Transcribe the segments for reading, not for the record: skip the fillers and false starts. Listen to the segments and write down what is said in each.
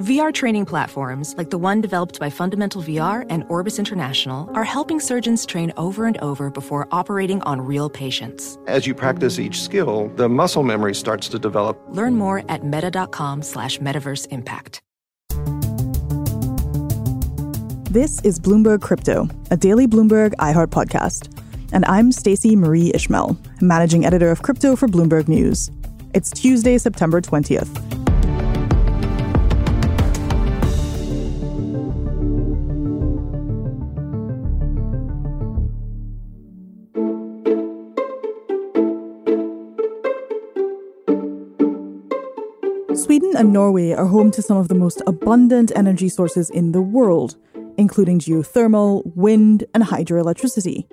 VR training platforms like the one developed by Fundamental VR and Orbis International are helping surgeons train over and over before operating on real patients. As you practice each skill, the muscle memory starts to develop. Learn more at meta.com/metaverseimpact. This is Bloomberg Crypto, a daily Bloomberg iHeart podcast. And I'm Stacey Marie Ishmael, managing editor of crypto for Bloomberg News. It's Tuesday, September 20th. Sweden and Norway are home to some of the most abundant energy sources in the world, including geothermal, wind, and hydroelectricity,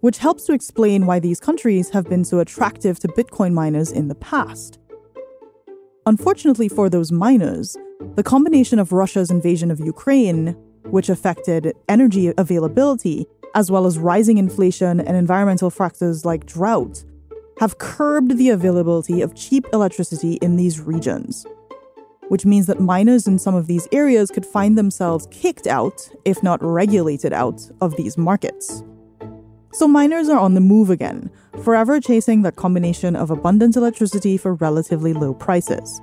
which helps to explain why these countries have been so attractive to Bitcoin miners in the past. Unfortunately for those miners, the combination of Russia's invasion of Ukraine, which affected energy availability, as well as rising inflation and environmental factors like drought, have curbed the availability of cheap electricity in these regions, which means that miners in some of these areas could find themselves kicked out, if not regulated out, of these markets. So miners are on the move again, forever chasing that combination of abundant electricity for relatively low prices.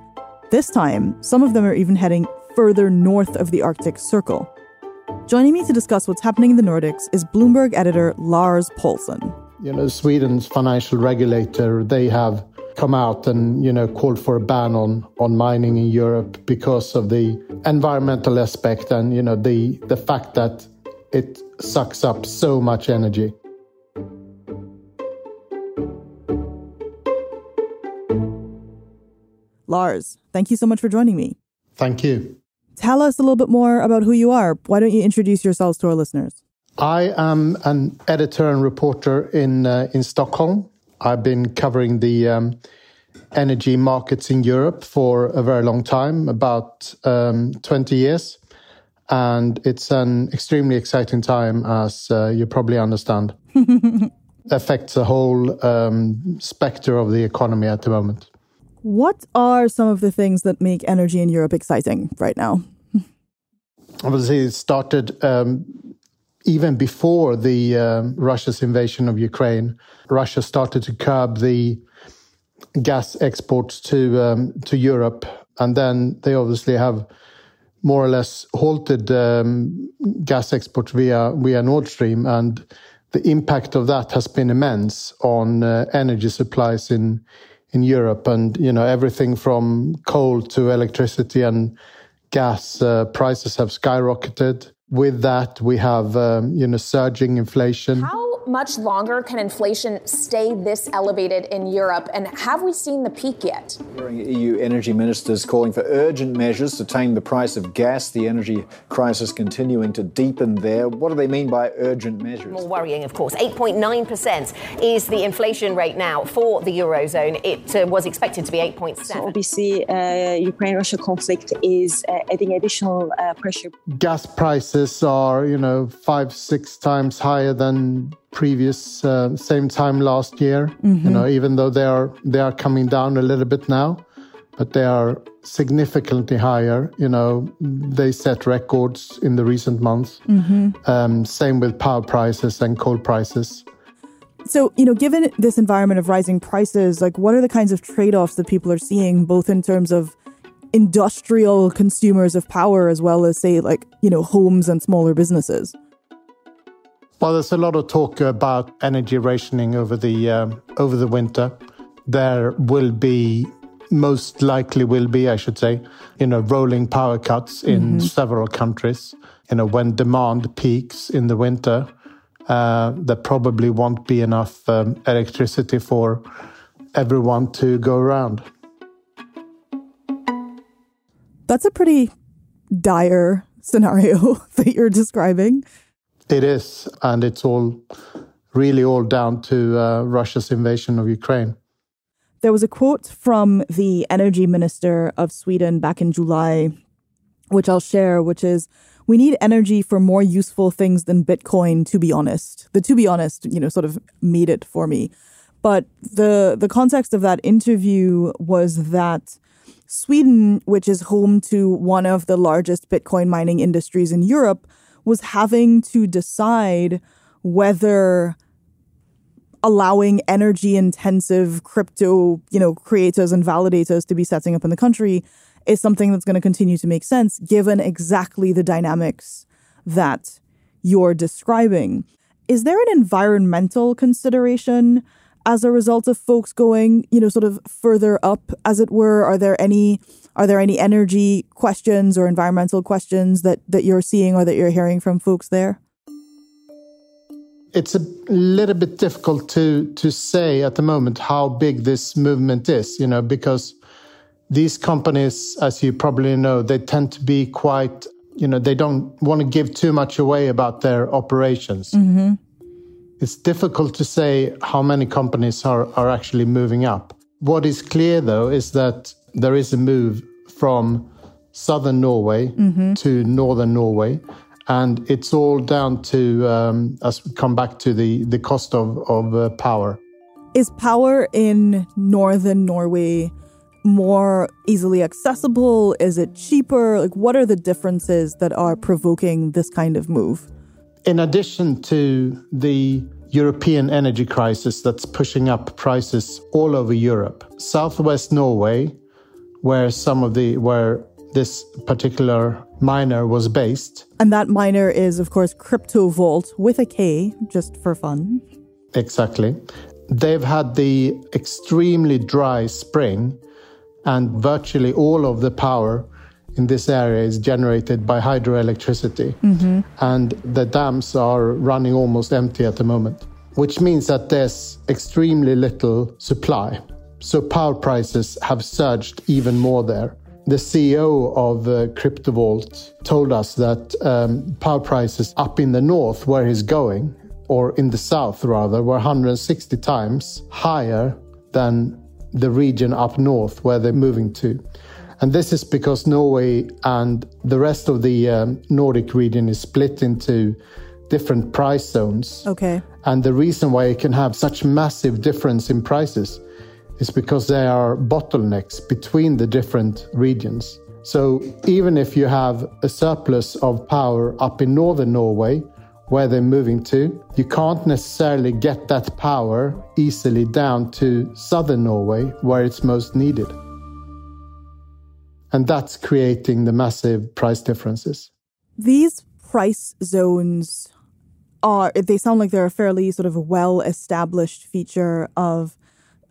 This time, some of them are even heading further north of the Arctic Circle. Joining me to discuss what's happening in the Nordics is Bloomberg editor Lars Paulsson. You know, Sweden's financial regulator, they have come out and, called for a ban on mining in Europe because of the environmental aspect and, the fact that it sucks up so much energy. Lars, thank you so much for joining me. Thank you. Tell us a little bit more about who you are. Why don't you introduce yourselves to our listeners? I am an editor and reporter in Stockholm. I've been covering the energy markets in Europe for a very long time, about 20 years. And it's an extremely exciting time, as you probably understand. Affects the whole spectre of the economy at the moment. What are some of the things that make energy in Europe exciting right now? Obviously, it started even before the Russia's invasion of Ukraine. Russia started to curb the gas exports to Europe, and then they obviously have more or less halted gas exports via Nord Stream, and the impact of that has been immense on energy supplies in Europe, and everything from coal to electricity and gas prices have skyrocketed. With that, we have surging inflation. How much longer can inflation stay this elevated in Europe, and have we seen the peak yet? EU energy ministers calling for urgent measures to tame the price of gas. The energy crisis continuing to deepen there. What do they mean by urgent measures? More worrying, of course. 8.9% is the inflation rate now for the Eurozone. It was expected to be 8.7%. So obviously, Ukraine-Russia conflict is adding additional pressure. Gas prices are, 5-6 times higher than previous same time last year. Mm-hmm. Even though they are coming down a little bit now, but they are significantly higher. They set records in the recent months. Mm-hmm. Same with power prices and coal prices. So, given this environment of rising prices, like, what are the kinds of trade-offs that people are seeing, both in terms of industrial consumers of power as well as, say, like, homes and smaller businesses? Well, there's a lot of talk about energy rationing over the winter. There will be, most likely will be, I should say, rolling power cuts in several countries. When demand peaks in the winter, there probably won't be enough electricity for everyone to go around. That's a pretty dire scenario that you're describing. It is, and it's all down to Russia's invasion of Ukraine. There was a quote from the energy minister of Sweden back in July, which I'll share, which is, "We need energy for more useful things than Bitcoin, to be honest." The "to be honest," sort of made it for me. But the context of that interview was that Sweden, which is home to one of the largest Bitcoin mining industries in Europe, was having to decide whether allowing energy-intensive crypto, creators and validators to be setting up in the country is something that's going to continue to make sense, given exactly the dynamics that you're describing. Is there an environmental consideration as a result of folks going, sort of further up, as it were? Are there any energy questions or environmental questions that you're seeing or that you're hearing from folks there? It's a little bit difficult to say at the moment how big this movement is, because these companies, as you probably know, they tend to be quite, they don't want to give too much away about their operations. Mm-hmm. It's difficult to say how many companies are actually moving up. What is clear, though, is that there is a move from southern Norway mm-hmm. to northern Norway. And it's all down to, as we come back to, the cost of power. Is power in northern Norway more easily accessible? Is it cheaper? What are the differences that are provoking this kind of move? In addition to the European energy crisis that's pushing up prices all over Europe, southwest Norway, where this particular miner was based. And that miner is, of course, Crypto Vault with a K, just for fun. Exactly. They've had the extremely dry spring, and virtually all of the power in this area is generated by hydroelectricity. Mm-hmm. And the dams are running almost empty at the moment, which means that there's extremely little supply. So power prices have surged even more there. The CEO of Crypto Vault told us that power prices up in the north, where he's going, or in the south rather, were 160 times higher than the region up north where they're moving to. And this is because Norway and the rest of the Nordic region is split into different price zones. Okay. And the reason why you can have such massive difference in prices is because there are bottlenecks between the different regions. So even if you have a surplus of power up in northern Norway, where they're moving to, you can't necessarily get that power easily down to southern Norway, where it's most needed. And that's creating the massive price differences. These price zones they sound like they're a fairly sort of well-established feature of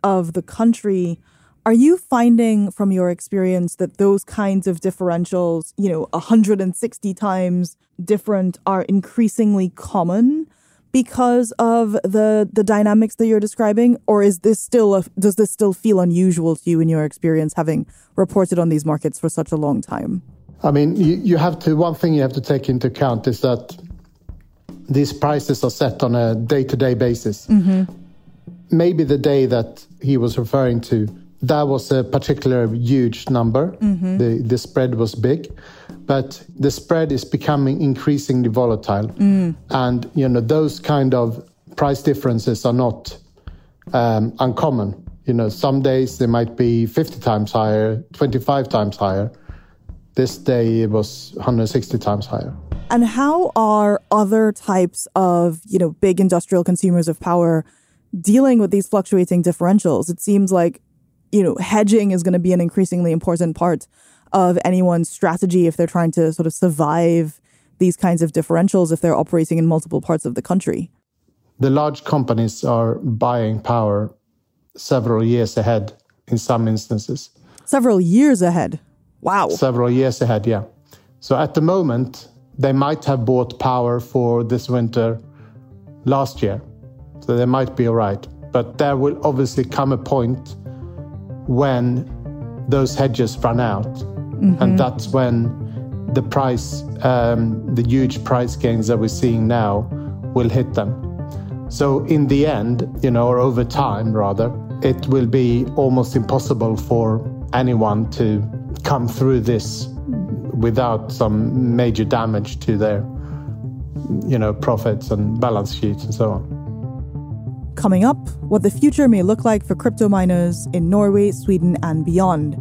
the country. Are you finding from your experience that those kinds of differentials, 160 times different, are increasingly common because of the dynamics that you're describing? Or is this does this still feel unusual to you in your experience, having reported on these markets for such a long time? I mean, one thing you have to take into account is that these prices are set on a day-to-day basis. Mm-hmm. Maybe the day that he was referring to, that was a particular huge number. Mm-hmm. The spread was big, but the spread is becoming increasingly volatile. Mm. And, those kind of price differences are not uncommon. Some days they might be 50 times higher, 25 times higher. This day it was 160 times higher. And how are other types of, big industrial consumers of power dealing with these fluctuating differentials? It seems like, hedging is going to be an increasingly important part of anyone's strategy if they're trying to sort of survive these kinds of differentials if they're operating in multiple parts of the country. The large companies are buying power several years ahead in some instances. Several years ahead? Wow. Several years ahead, yeah. So at the moment, they might have bought power for this winter last year. So they might be all right. But there will obviously come a point when those hedges run out Mm-hmm. And that's when the price, the huge price gains that we're seeing now will hit them. So in the end, you know, or over time rather, it will be almost impossible for anyone to come through this without some major damage to their, you know, profits and balance sheets and so on. Coming up, what the future may look like for crypto miners in Norway, Sweden, and beyond,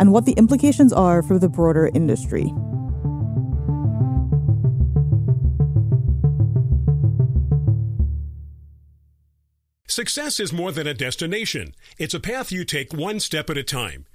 and what the implications are for the broader industry. Success is more than a destination. It's a path you take one step at a time.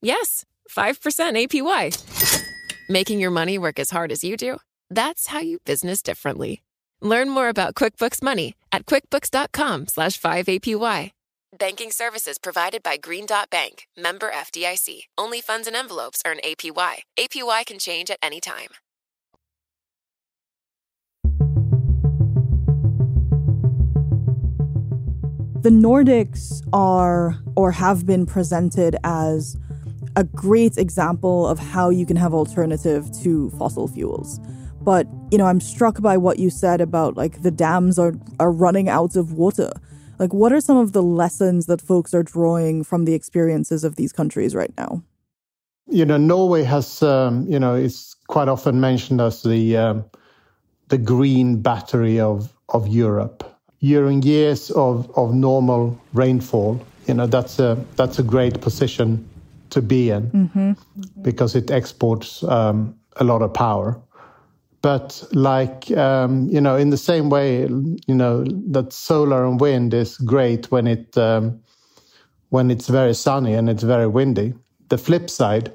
Yes, 5% APY. Making your money work as hard as you do? That's how you business differently. Learn more about QuickBooks Money at quickbooks.com/5APY. Banking services provided by Green Dot Bank, member FDIC. Only funds and envelopes earn APY. APY can change at any time. The Nordics are or have been presented as a great example of how you can have alternative to fossil fuels. But, you know, I'm struck by what you said about, like, the dams are running out of water. Like, what are some of the lessons that folks are drawing from the experiences of these countries right now? You know, Norway has, you know, it's quite often mentioned as the green battery of Europe. Year and years of normal rainfall, you know, that's a great position to be in, mm-hmm. because it exports a lot of power. But like, you know, in the same way, you know, that solar and wind is great when it's very sunny and it's very windy. The flip side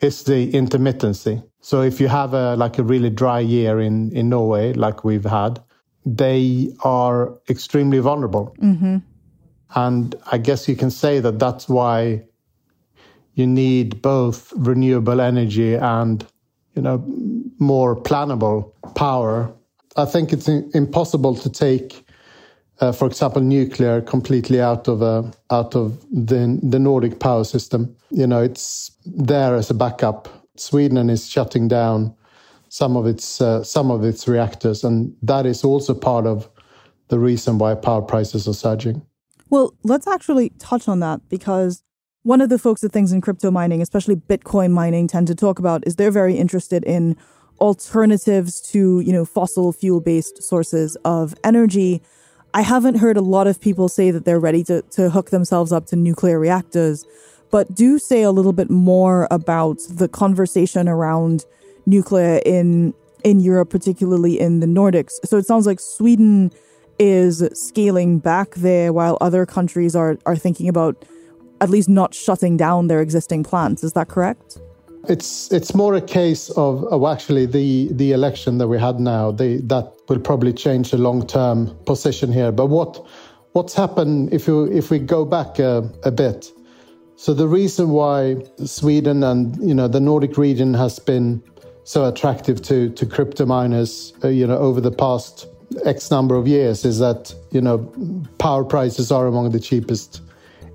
is the intermittency. So if you have a really dry year in Norway, like we've had, they are extremely vulnerable. Mm-hmm. And I guess you can say that that's why you need both renewable energy and, you know, more plannable power. I think it's impossible to take, for example, nuclear completely out of the Nordic power system. You know, it's there as a backup. Sweden is shutting down some of its reactors, and that is also part of the reason why power prices are surging. Well, let's actually touch on that, because one of the folks that things in crypto mining, especially Bitcoin mining, tend to talk about is they're very interested in alternatives to, you know, fossil fuel-based sources of energy. I haven't heard a lot of people say that they're ready to hook themselves up to nuclear reactors, but do say a little bit more about the conversation around nuclear in Europe, particularly in the Nordics. So it sounds like Sweden is scaling back there while other countries are thinking about at least not shutting down their existing plants. Is that correct? It's more a case of actually the election that we had now. That will probably change the long-term position here. But what's happened if we go back a bit? So the reason why Sweden and, you know, the Nordic region has been so attractive to crypto miners, over the past X number of years is that, power prices are among the cheapest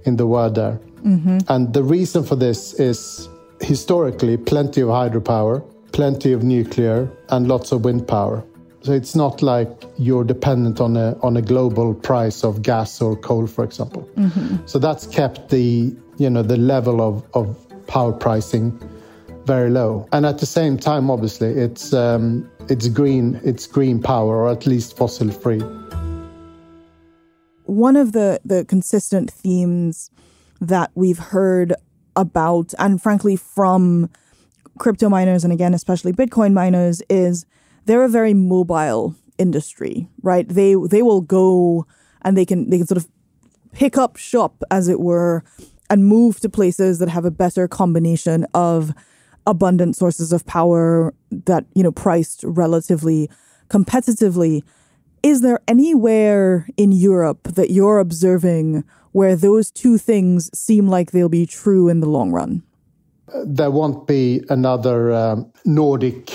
in the world there. Mm-hmm. And the reason for this is historically plenty of hydropower, plenty of nuclear, and lots of wind power. So it's not like you're dependent on a global price of gas or coal, for example. Mm-hmm. So that's kept the level of power pricing very low. And at the same time, obviously, it's green power, or at least fossil free. One of the consistent themes that we've heard about, and frankly from crypto miners, and again, especially Bitcoin miners, is they're a very mobile industry, right? They will go and they can sort of pick up shop, as it were, and move to places that have a better combination of abundant sources of power that, priced relatively competitively. Is there anywhere in Europe that you're observing where those two things seem like they'll be true in the long run? There won't be another Nordic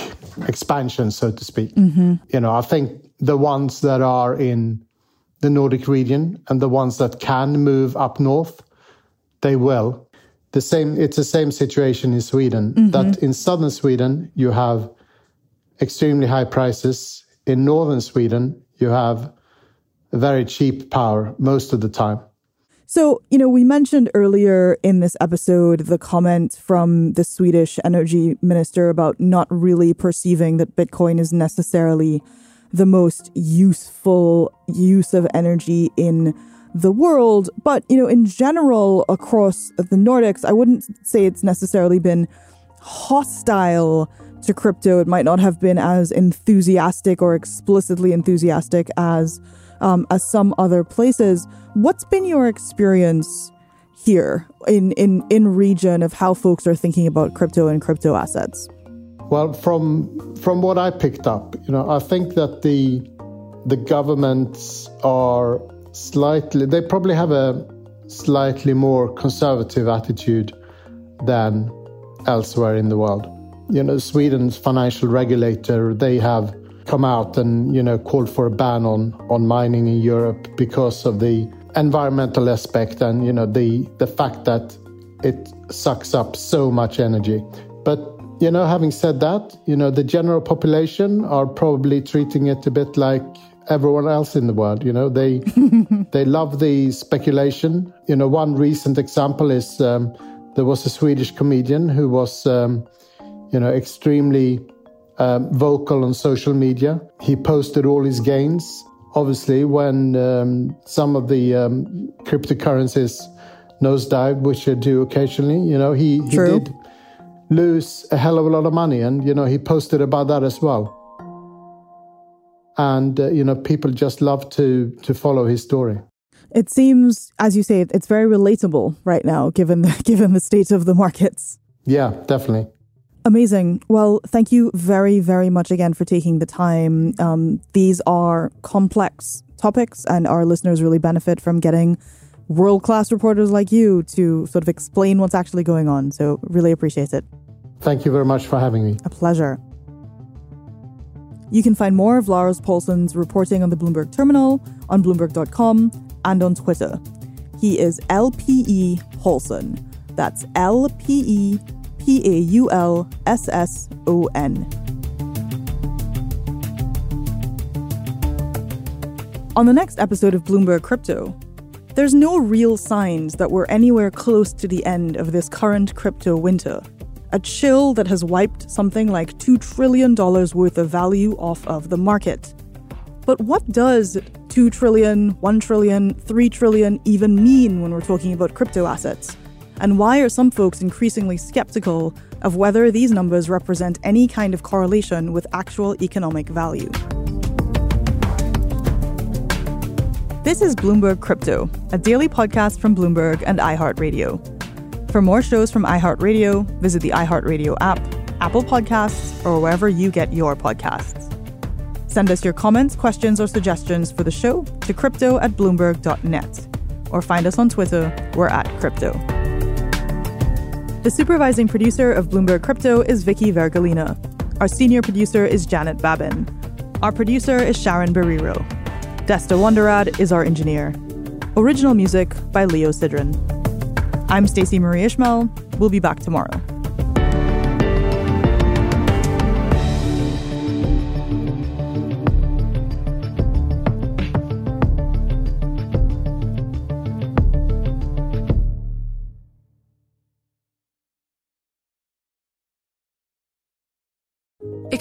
expansion, so to speak. Mm-hmm. I think the ones that are in the Nordic region and the ones that can move up north, they will. It's the same situation in Sweden, mm-hmm. that in southern Sweden, you have extremely high prices. In northern Sweden, you have very cheap power most of the time. So, we mentioned earlier in this episode the comment from the Swedish energy minister about not really perceiving that Bitcoin is necessarily the most useful use of energy in the world. But, in general, across the Nordics, I wouldn't say it's necessarily been hostile to crypto. It might not have been as enthusiastic or explicitly enthusiastic as some other places. What's been your experience here in region of how folks are thinking about crypto and crypto assets? Well, from what I picked up, I think that the governments are they probably have a slightly more conservative attitude than elsewhere in the world. Sweden's financial regulator, they have come out and called for a ban on mining in Europe because of the environmental aspect and the fact that it sucks up so much energy. But having said that, the general population are probably treating it a bit like everyone else in the world. They they love the speculation. One recent example is there was a Swedish comedian who was extremely vocal on social media. He posted all his gains. Obviously, when some of the cryptocurrencies nosedived, which they do occasionally, he did lose a hell of a lot of money, and he posted about that as well. And people just love to follow his story. It seems, as you say, it's very relatable right now, given the state of the markets. Yeah, definitely. Amazing. Well, thank you very, very much again for taking the time. These are complex topics, and our listeners really benefit from getting world-class reporters like you to sort of explain what's actually going on. So really appreciate it. Thank you very much for having me. A pleasure. You can find more of Lars Paulsson's reporting on the Bloomberg Terminal, on Bloomberg.com, and on Twitter. He is LPE Paulsson. That's LPE Paulsson. On the next episode of Bloomberg Crypto, there's no real signs that we're anywhere close to the end of this current crypto winter, a chill that has wiped something like $2 trillion worth of value off of the market. But what does $2 trillion, $1 trillion, $3 trillion even mean when we're talking about crypto assets? And why are some folks increasingly skeptical of whether these numbers represent any kind of correlation with actual economic value? This is Bloomberg Crypto, a daily podcast from Bloomberg and iHeartRadio. For more shows from iHeartRadio, visit the iHeartRadio app, Apple Podcasts, or wherever you get your podcasts. Send us your comments, questions, or suggestions for the show to crypto@bloomberg.net, or find us on Twitter, we're @crypto. The supervising producer of Bloomberg Crypto is Vicky Vergolina. Our senior producer is Janet Babin. Our producer is Sharon Barrero. Desta Wonderad is our engineer. Original music by Leo Sidran. I'm Stacey Marie Ishmael. We'll be back tomorrow. It